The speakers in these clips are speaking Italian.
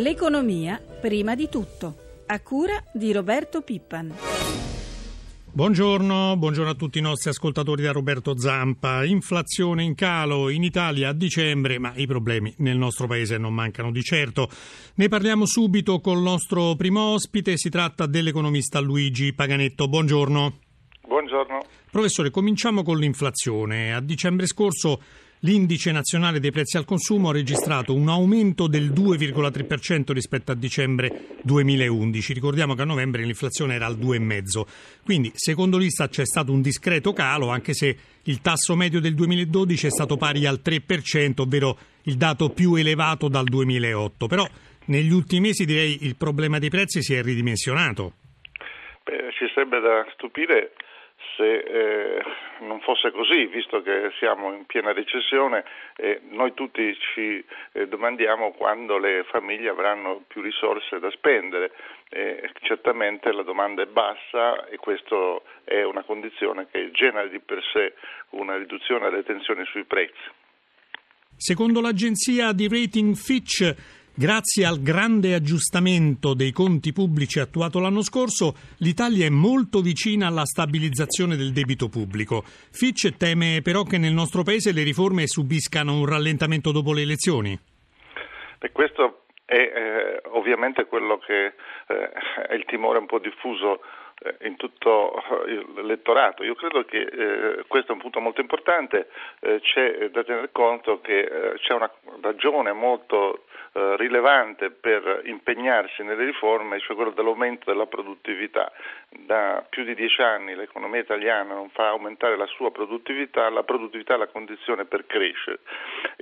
L'economia prima di tutto, a cura di Roberto Pippan. Buongiorno a tutti i nostri ascoltatori da Roberto Zampa. Inflazione in calo in Italia a dicembre, ma i problemi nel nostro paese non mancano di certo. Ne parliamo subito col nostro primo ospite, si tratta dell'economista Luigi Paganetto. Buongiorno. Buongiorno. Professore, cominciamo con l'inflazione. A dicembre scorso l'indice nazionale dei prezzi al consumo ha registrato un aumento del 2,3% rispetto a dicembre 2011. Ricordiamo che a novembre l'inflazione era al 2,5%. Quindi, secondo l'Istat, c'è stato un discreto calo, anche se il tasso medio del 2012 è stato pari al 3%, ovvero il dato più elevato dal 2008. Però negli ultimi mesi, direi, il problema dei prezzi si è ridimensionato. Ci sarebbe da stupire se non fosse così, visto che siamo in piena recessione e noi tutti ci domandiamo quando le famiglie avranno più risorse da spendere. Certamente la domanda è bassa e questo è una condizione che genera di per sé una riduzione delle tensioni sui prezzi. Secondo l'agenzia di rating Fitch, grazie al grande aggiustamento dei conti pubblici attuato l'anno scorso, l'Italia è molto vicina alla stabilizzazione del debito pubblico. Fitch teme però che nel nostro paese le riforme subiscano un rallentamento dopo le elezioni. Questo è ovviamente quello che è il timore un po' diffuso in tutto l'elettorato. Io credo che questo è un punto molto importante. C'è da tener conto che c'è una ragione molto rilevante per impegnarsi nelle riforme, cioè quello dell'aumento della produttività. Da più di 10 anni l'economia italiana non fa aumentare la sua produttività, la produttività è la condizione per crescere.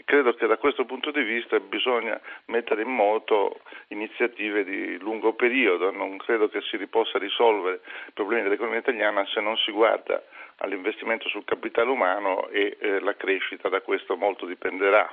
Credo che da questo punto di vista bisogna mettere in moto iniziative di lungo periodo. Non credo che si possa risolvere i problemi dell'economia italiana se non si guarda all'investimento sul capitale umano e la crescita da questo molto dipenderà.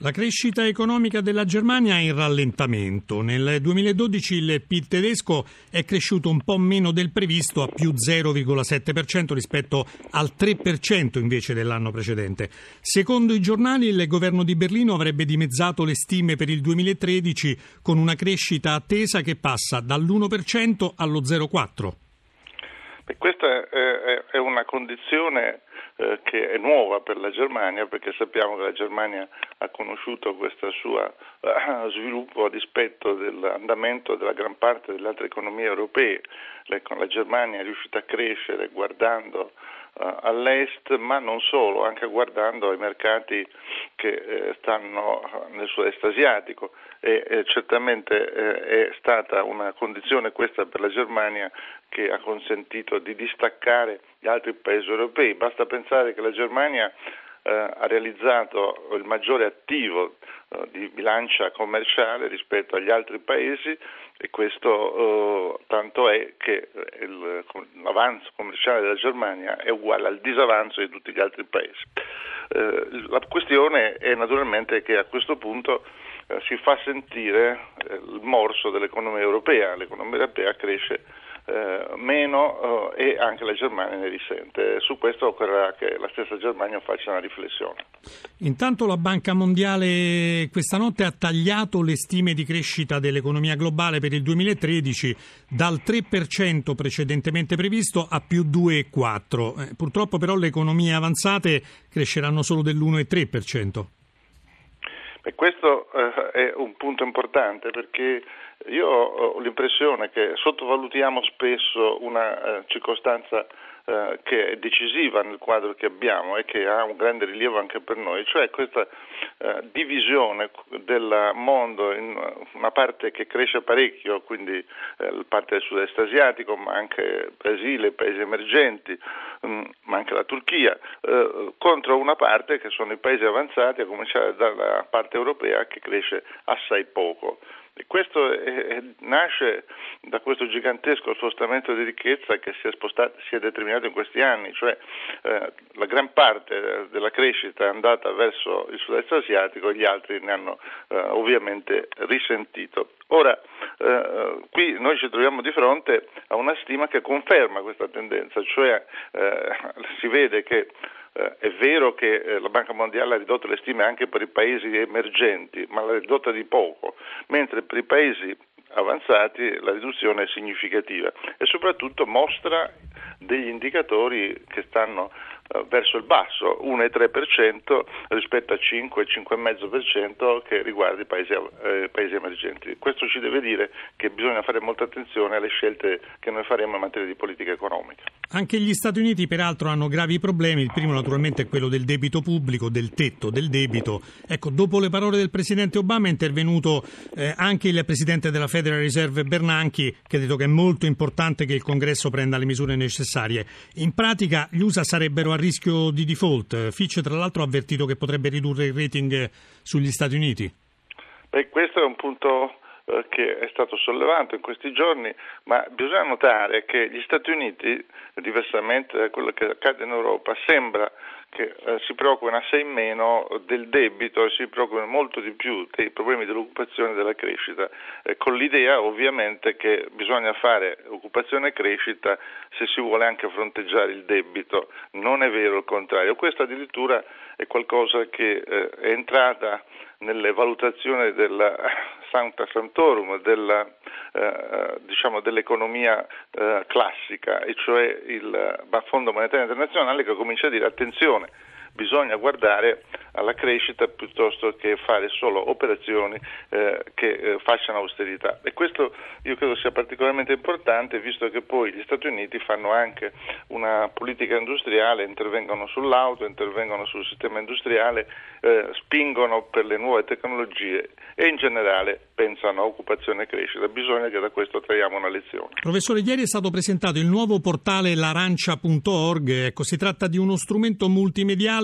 La crescita economica della Germania è in rallentamento. Nel 2012 il PIL tedesco è cresciuto un po' meno del previsto, a più 0,7% rispetto al 3% invece dell'anno precedente. Secondo i giornali, il governo di Berlino avrebbe dimezzato le stime per il 2013 con una crescita attesa che passa dall'1% allo 0,4%. Questa è una condizione che è nuova per la Germania, perché sappiamo che la Germania ha conosciuto questo suo sviluppo a dispetto dell'andamento della gran parte delle altre economie europee. La Germania è riuscita a crescere guardando all'est, ma non solo, anche guardando ai mercati che stanno nel sud-est asiatico, e certamente è stata una condizione questa per la Germania che ha consentito di distaccare gli altri paesi europei. Basta pensare che la Germania ha realizzato il maggiore attivo di bilancia commerciale rispetto agli altri paesi, e questo tanto è che l'avanzo commerciale della Germania è uguale al disavanzo di tutti gli altri paesi. La questione è naturalmente che a questo punto si fa sentire il morso dell'economia europea. L'economia europea cresce meno e anche la Germania ne risente. Su questo occorrerà che la stessa Germania faccia una riflessione. Intanto la Banca Mondiale questa notte ha tagliato le stime di crescita dell'economia globale per il 2013 dal 3% precedentemente previsto a più 2,4%. Purtroppo però le economie avanzate cresceranno solo dell'1,3%. Questo è un punto importante, perché io ho l'impressione che sottovalutiamo spesso una circostanza che è decisiva nel quadro che abbiamo e che ha un grande rilievo anche per noi, cioè questa divisione del mondo in una parte che cresce parecchio, quindi la parte del sud-est asiatico, ma anche Brasile, paesi emergenti, ma anche la Turchia, contro una parte che sono i paesi avanzati, a cominciare dalla parte europea che cresce assai poco. Questo nasce da questo gigantesco spostamento di ricchezza che si è determinato in questi anni, cioè la gran parte della crescita è andata verso il sud-est asiatico e gli altri ne hanno ovviamente risentito. Ora, qui noi ci troviamo di fronte a una stima che conferma questa tendenza, cioè si vede che È vero che la Banca Mondiale ha ridotto le stime anche per i paesi emergenti, ma l'ha ridotta di poco, mentre per i paesi avanzati la riduzione è significativa e soprattutto mostra degli indicatori che stanno verso il basso, 1,3% rispetto a 5 e 5,5% che riguarda i paesi emergenti. Questo ci deve dire che bisogna fare molta attenzione alle scelte che noi faremo in materia di politica economica. Anche gli Stati Uniti peraltro hanno gravi problemi, il primo naturalmente è quello del debito pubblico, del tetto del debito. Ecco, dopo le parole del Presidente Obama è intervenuto anche il Presidente della Federal Reserve Bernanchi, che ha detto che è molto importante che il Congresso prenda le misure necessarie. In pratica gli USA sarebbero rischio di default. Fitch tra l'altro ha avvertito che potrebbe ridurre il rating sugli Stati Uniti. Beh, questo è un punto che è stato sollevato in questi giorni, ma bisogna notare che gli Stati Uniti, diversamente da quello che accade in Europa, sembra che si preoccupano assai meno del debito e si preoccupano molto di più dei problemi dell'occupazione e della crescita, con l'idea ovviamente che bisogna fare occupazione e crescita se si vuole anche fronteggiare il debito. Non è vero il contrario, questo addirittura è qualcosa che è entrata nelle valutazioni della Sancta Sanctorum, dell'economia classica, e cioè il Fondo Monetario Internazionale, che comincia a dire attenzione, bisogna guardare alla crescita piuttosto che fare solo operazioni che facciano austerità. E questo io credo sia particolarmente importante, visto che poi gli Stati Uniti fanno anche una politica industriale, intervengono sull'auto, intervengono sul sistema industriale, spingono per le nuove tecnologie e in generale pensano a occupazione e crescita. Bisogna che da questo traiamo una lezione. Professore, ieri è stato presentato il nuovo portale larancia.org. Ecco, si tratta di uno strumento multimediale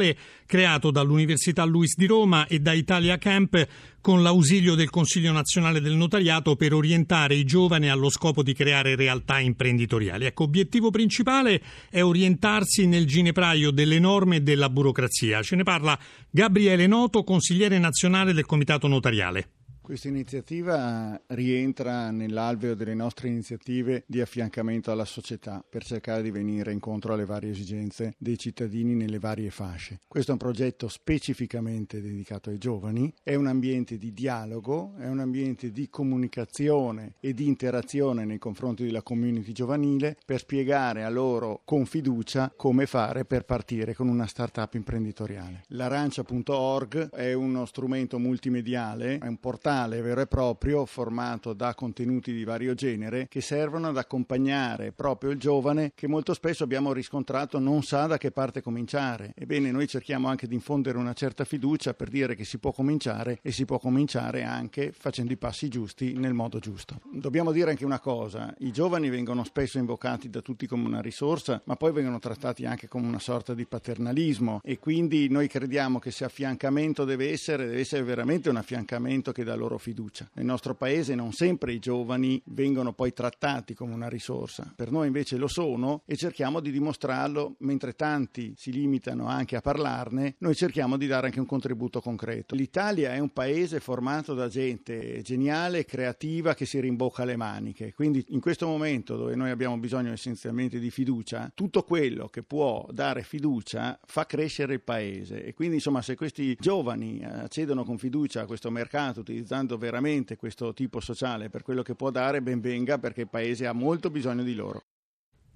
creato dall'Università Luis di Roma e da Italia Camp con l'ausilio del Consiglio Nazionale del Notariato per orientare i giovani allo scopo di creare realtà imprenditoriali. Ecco, obiettivo principale è orientarsi nel ginepraio delle norme e della burocrazia. Ce ne parla Gabriele Noto, consigliere nazionale del Comitato Notariale. Questa iniziativa rientra nell'alveo delle nostre iniziative di affiancamento alla società per cercare di venire incontro alle varie esigenze dei cittadini nelle varie fasce. Questo è un progetto specificamente dedicato ai giovani, è un ambiente di dialogo, è un ambiente di comunicazione e di interazione nei confronti della community giovanile per spiegare a loro con fiducia come fare per partire con una startup imprenditoriale. L'arancia.org è uno strumento multimediale, è un portale vero e proprio formato da contenuti di vario genere che servono ad accompagnare proprio il giovane che molto spesso abbiamo riscontrato non sa da che parte cominciare. Ebbene, noi cerchiamo anche di infondere una certa fiducia per dire che si può cominciare e si può cominciare anche facendo i passi giusti nel modo giusto. Dobbiamo dire anche una cosa, i giovani vengono spesso invocati da tutti come una risorsa, ma poi vengono trattati anche come una sorta di paternalismo, e quindi noi crediamo che se affiancamento deve essere veramente un affiancamento che dà loro fiducia. Nel nostro paese non sempre i giovani vengono poi trattati come una risorsa, per noi invece lo sono e cerchiamo di dimostrarlo. Mentre tanti si limitano anche a parlarne, noi cerchiamo di dare anche un contributo concreto. L'Italia è un paese formato da gente geniale, creativa, che si rimbocca le maniche, quindi in questo momento dove noi abbiamo bisogno essenzialmente di fiducia, tutto quello che può dare fiducia fa crescere il paese, e quindi insomma se questi giovani accedono con fiducia a questo mercato utilizzando veramente questo tipo sociale per quello che può dare, ben venga, perché il paese ha molto bisogno di loro.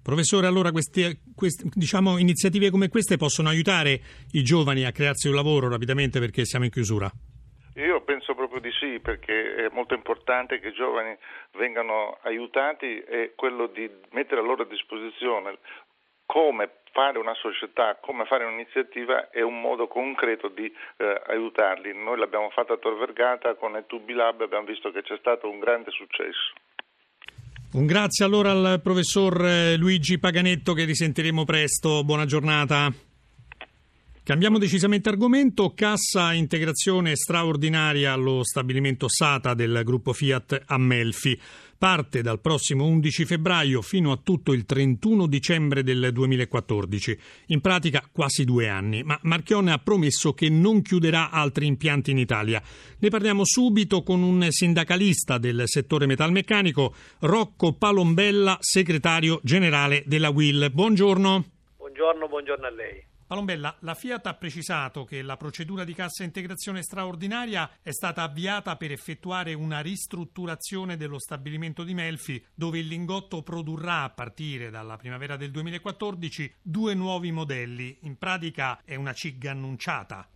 Professore, allora queste iniziative come queste possono aiutare i giovani a crearsi un lavoro rapidamente, perché siamo in chiusura? Io penso proprio di sì, perché è molto importante che i giovani vengano aiutati, e quello di mettere a loro a disposizione come fare una società, come fare un'iniziativa, è un modo concreto di aiutarli. Noi l'abbiamo fatta a Tor Vergata con Etubilab, abbiamo visto che c'è stato un grande successo. Un grazie allora al professor Luigi Paganetto, che risentiremo presto. Buona giornata. Cambiamo decisamente argomento. Cassa integrazione straordinaria allo stabilimento Sata del gruppo Fiat a Melfi. Parte dal prossimo 11 febbraio fino a tutto il 31 dicembre del 2014, in pratica quasi 2 anni, ma Marchionne ha promesso che non chiuderà altri impianti in Italia. Ne parliamo subito con un sindacalista del settore metalmeccanico, Rocco Palombella, segretario generale della UIL. Buongiorno. Buongiorno a lei. Palombella, la Fiat ha precisato che la procedura di cassa integrazione straordinaria è stata avviata per effettuare una ristrutturazione dello stabilimento di Melfi, dove il lingotto produrrà, a partire dalla primavera del 2014, 2 nuovi modelli. In pratica è una ciglia annunciata.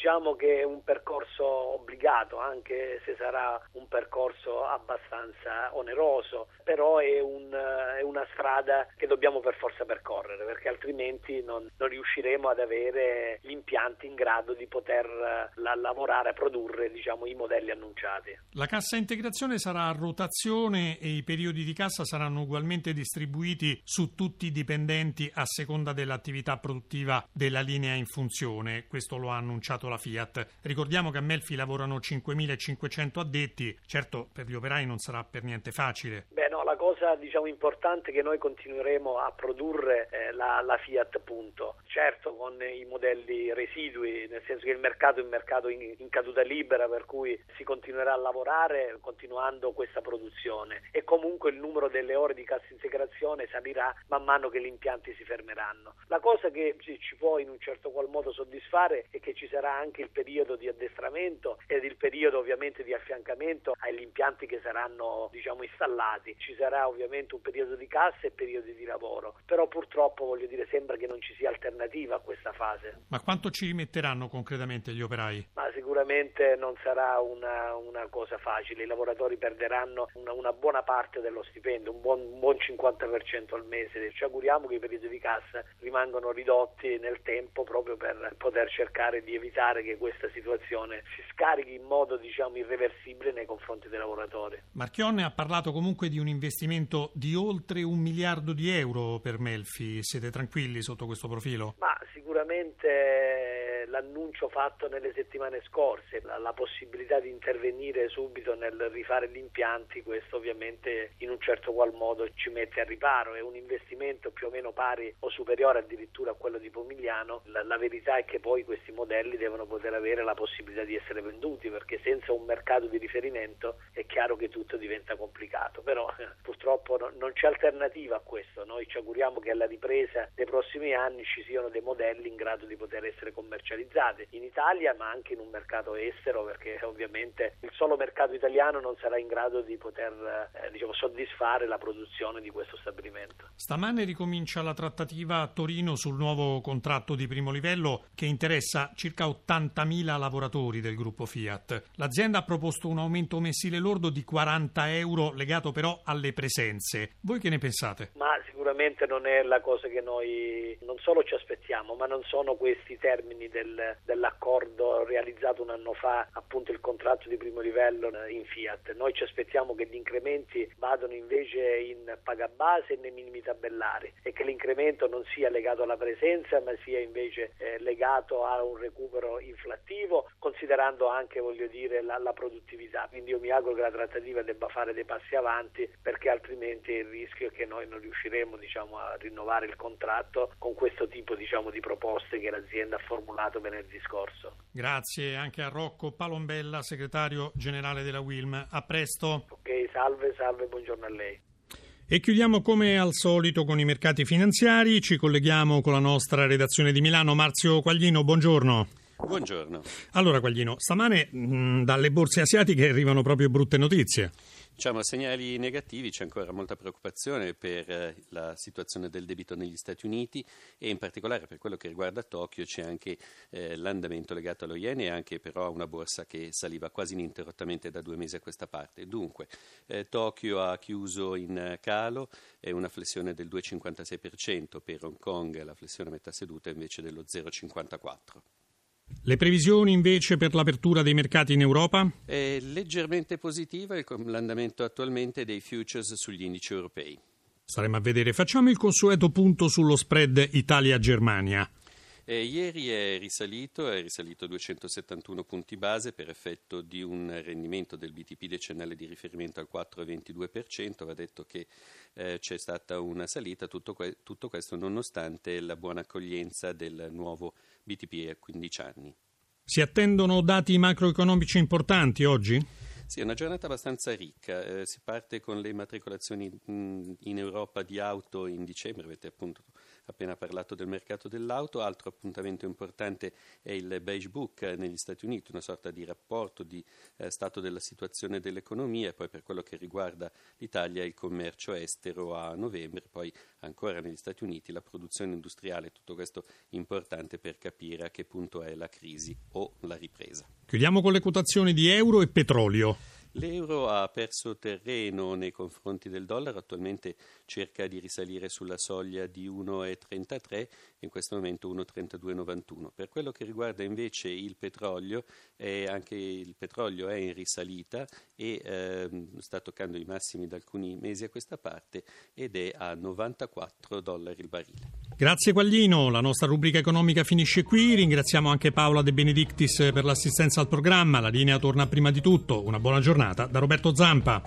Diciamo che è un percorso obbligato, anche se sarà un percorso abbastanza oneroso, però è una strada che dobbiamo per forza percorrere, perché altrimenti non riusciremo ad avere gli impianti in grado di poter lavorare, produrre, diciamo, i modelli annunciati. La cassa integrazione sarà a rotazione e i periodi di cassa saranno ugualmente distribuiti su tutti i dipendenti a seconda dell'attività produttiva della linea in funzione. Questo lo ha annunciato la Fiat. Ricordiamo che a Melfi lavorano 5.500 addetti. Certo, per gli operai non sarà per niente facile. La cosa, diciamo, importante è che noi continueremo a produrre la Fiat, punto. Certo, con i modelli residui, nel senso che il mercato in caduta libera, per cui si continuerà a lavorare continuando questa produzione, e comunque il numero delle ore di cassa integrazione salirà man mano che gli impianti si fermeranno. La cosa che ci può in un certo qual modo soddisfare è che ci sarà anche il periodo di addestramento ed il periodo ovviamente di affiancamento agli impianti che saranno, diciamo, installati. Ci sarà ovviamente un periodo di cassa e periodi di lavoro, però purtroppo, voglio dire, sembra che non ci sia alternativa a questa fase. Ma quanto ci rimetteranno concretamente gli operai? Ma sicuramente non sarà una cosa facile. I lavoratori perderanno una buona parte dello stipendio, un buon 50% al mese. Ci auguriamo che i periodi di cassa rimangano ridotti nel tempo, proprio per poter cercare di evitare che questa situazione si scarichi in modo, diciamo, irreversibile nei confronti dei lavoratori. Marchionne ha parlato comunque di un investimento di oltre 1 miliardo di euro per Melfi. Siete tranquilli sotto questo profilo? Ma sicuramente l'annuncio fatto nelle settimane scorse, la possibilità di intervenire subito nel rifare gli impianti, questo ovviamente in un certo qual modo ci mette a riparo. È un investimento più o meno pari o superiore addirittura a quello di Pomigliano. La verità è che poi questi modelli devono poter avere la possibilità di essere venduti, perché senza un mercato di riferimento è chiaro che tutto diventa complicato, però purtroppo non c'è alternativa a questo. Noi ci auguriamo che alla ripresa dei prossimi anni ci siano dei modelli in grado di poter essere commercializzati in Italia, ma anche in un mercato estero, perché ovviamente il solo mercato italiano non sarà in grado di poter soddisfare la produzione di questo stabilimento. Stamane ricomincia la trattativa a Torino sul nuovo contratto di primo livello che interessa circa 80.000 lavoratori del gruppo Fiat. L'azienda ha proposto un aumento mensile lordo di 40 euro legato però alle presenze. Voi che ne pensate? Ma sicuramente non è la cosa che noi non solo ci aspettiamo, ma non sono questi termini dell'accordo realizzato un anno fa, appunto il contratto di primo livello in Fiat. Noi ci aspettiamo che gli incrementi vadano invece in paga base e nei minimi tabellari, e che l'incremento non sia legato alla presenza, ma sia invece legato a un recupero inflattivo, considerando anche, voglio dire, la produttività. Quindi io mi auguro che la trattativa debba fare dei passi avanti, perché altrimenti il rischio è che noi non riusciremo, diciamo, a rinnovare il contratto con questo tipo, diciamo, di proposte che l'azienda ha formulato venerdì scorso. Grazie anche a Rocco Palombella, segretario generale della UILM. A presto. Ok, salve, buongiorno a lei. E chiudiamo come al solito con i mercati finanziari. Ci colleghiamo con la nostra redazione di Milano. Marzio Quaglino, buongiorno. Buongiorno. Allora Quaglino, stamane dalle borse asiatiche arrivano proprio brutte notizie. Diciamo segnali negativi, c'è ancora molta preoccupazione per la situazione del debito negli Stati Uniti, e in particolare per quello che riguarda Tokyo c'è anche l'andamento legato allo yen, e anche però a una borsa che saliva quasi ininterrottamente da 2 mesi a questa parte. Dunque Tokyo ha chiuso in calo, è una flessione del 2,56%, per Hong Kong la flessione a metà seduta invece dello 0,54%. Le previsioni invece per l'apertura dei mercati in Europa? È leggermente positiva l'andamento attualmente dei futures sugli indici europei. Saremo a vedere. Facciamo il consueto punto sullo spread Italia-Germania. Ieri è risalito 271 punti base per effetto di un rendimento del BTP decennale di riferimento al 4,22%. Va detto che c'è stata una salita, tutto questo nonostante la buona accoglienza del nuovo BTP a 15 anni. Si attendono dati macroeconomici importanti oggi? Sì, è una giornata abbastanza ricca, si parte con le matricolazioni in Europa di auto in dicembre, avete appunto appena parlato del mercato dell'auto. Altro appuntamento importante è il Beige Book negli Stati Uniti, una sorta di rapporto di stato della situazione dell'economia. Poi per quello che riguarda l'Italia il commercio estero a novembre, poi ancora negli Stati Uniti la produzione industriale. Tutto questo importante per capire a che punto è la crisi o la ripresa. Chiudiamo con le quotazioni di euro e petrolio. L'euro ha perso terreno nei confronti del dollaro, attualmente cerca di risalire sulla soglia di 1,33, in questo momento 1,3291. Per quello che riguarda invece il petrolio, anche il petrolio è in risalita e sta toccando i massimi da alcuni mesi a questa parte ed è a $94 il barile. Grazie Quaglino, la nostra rubrica economica finisce qui, ringraziamo anche Paola De Benedictis per l'assistenza al programma, la linea torna prima di tutto, una buona giornata da Roberto Zampa.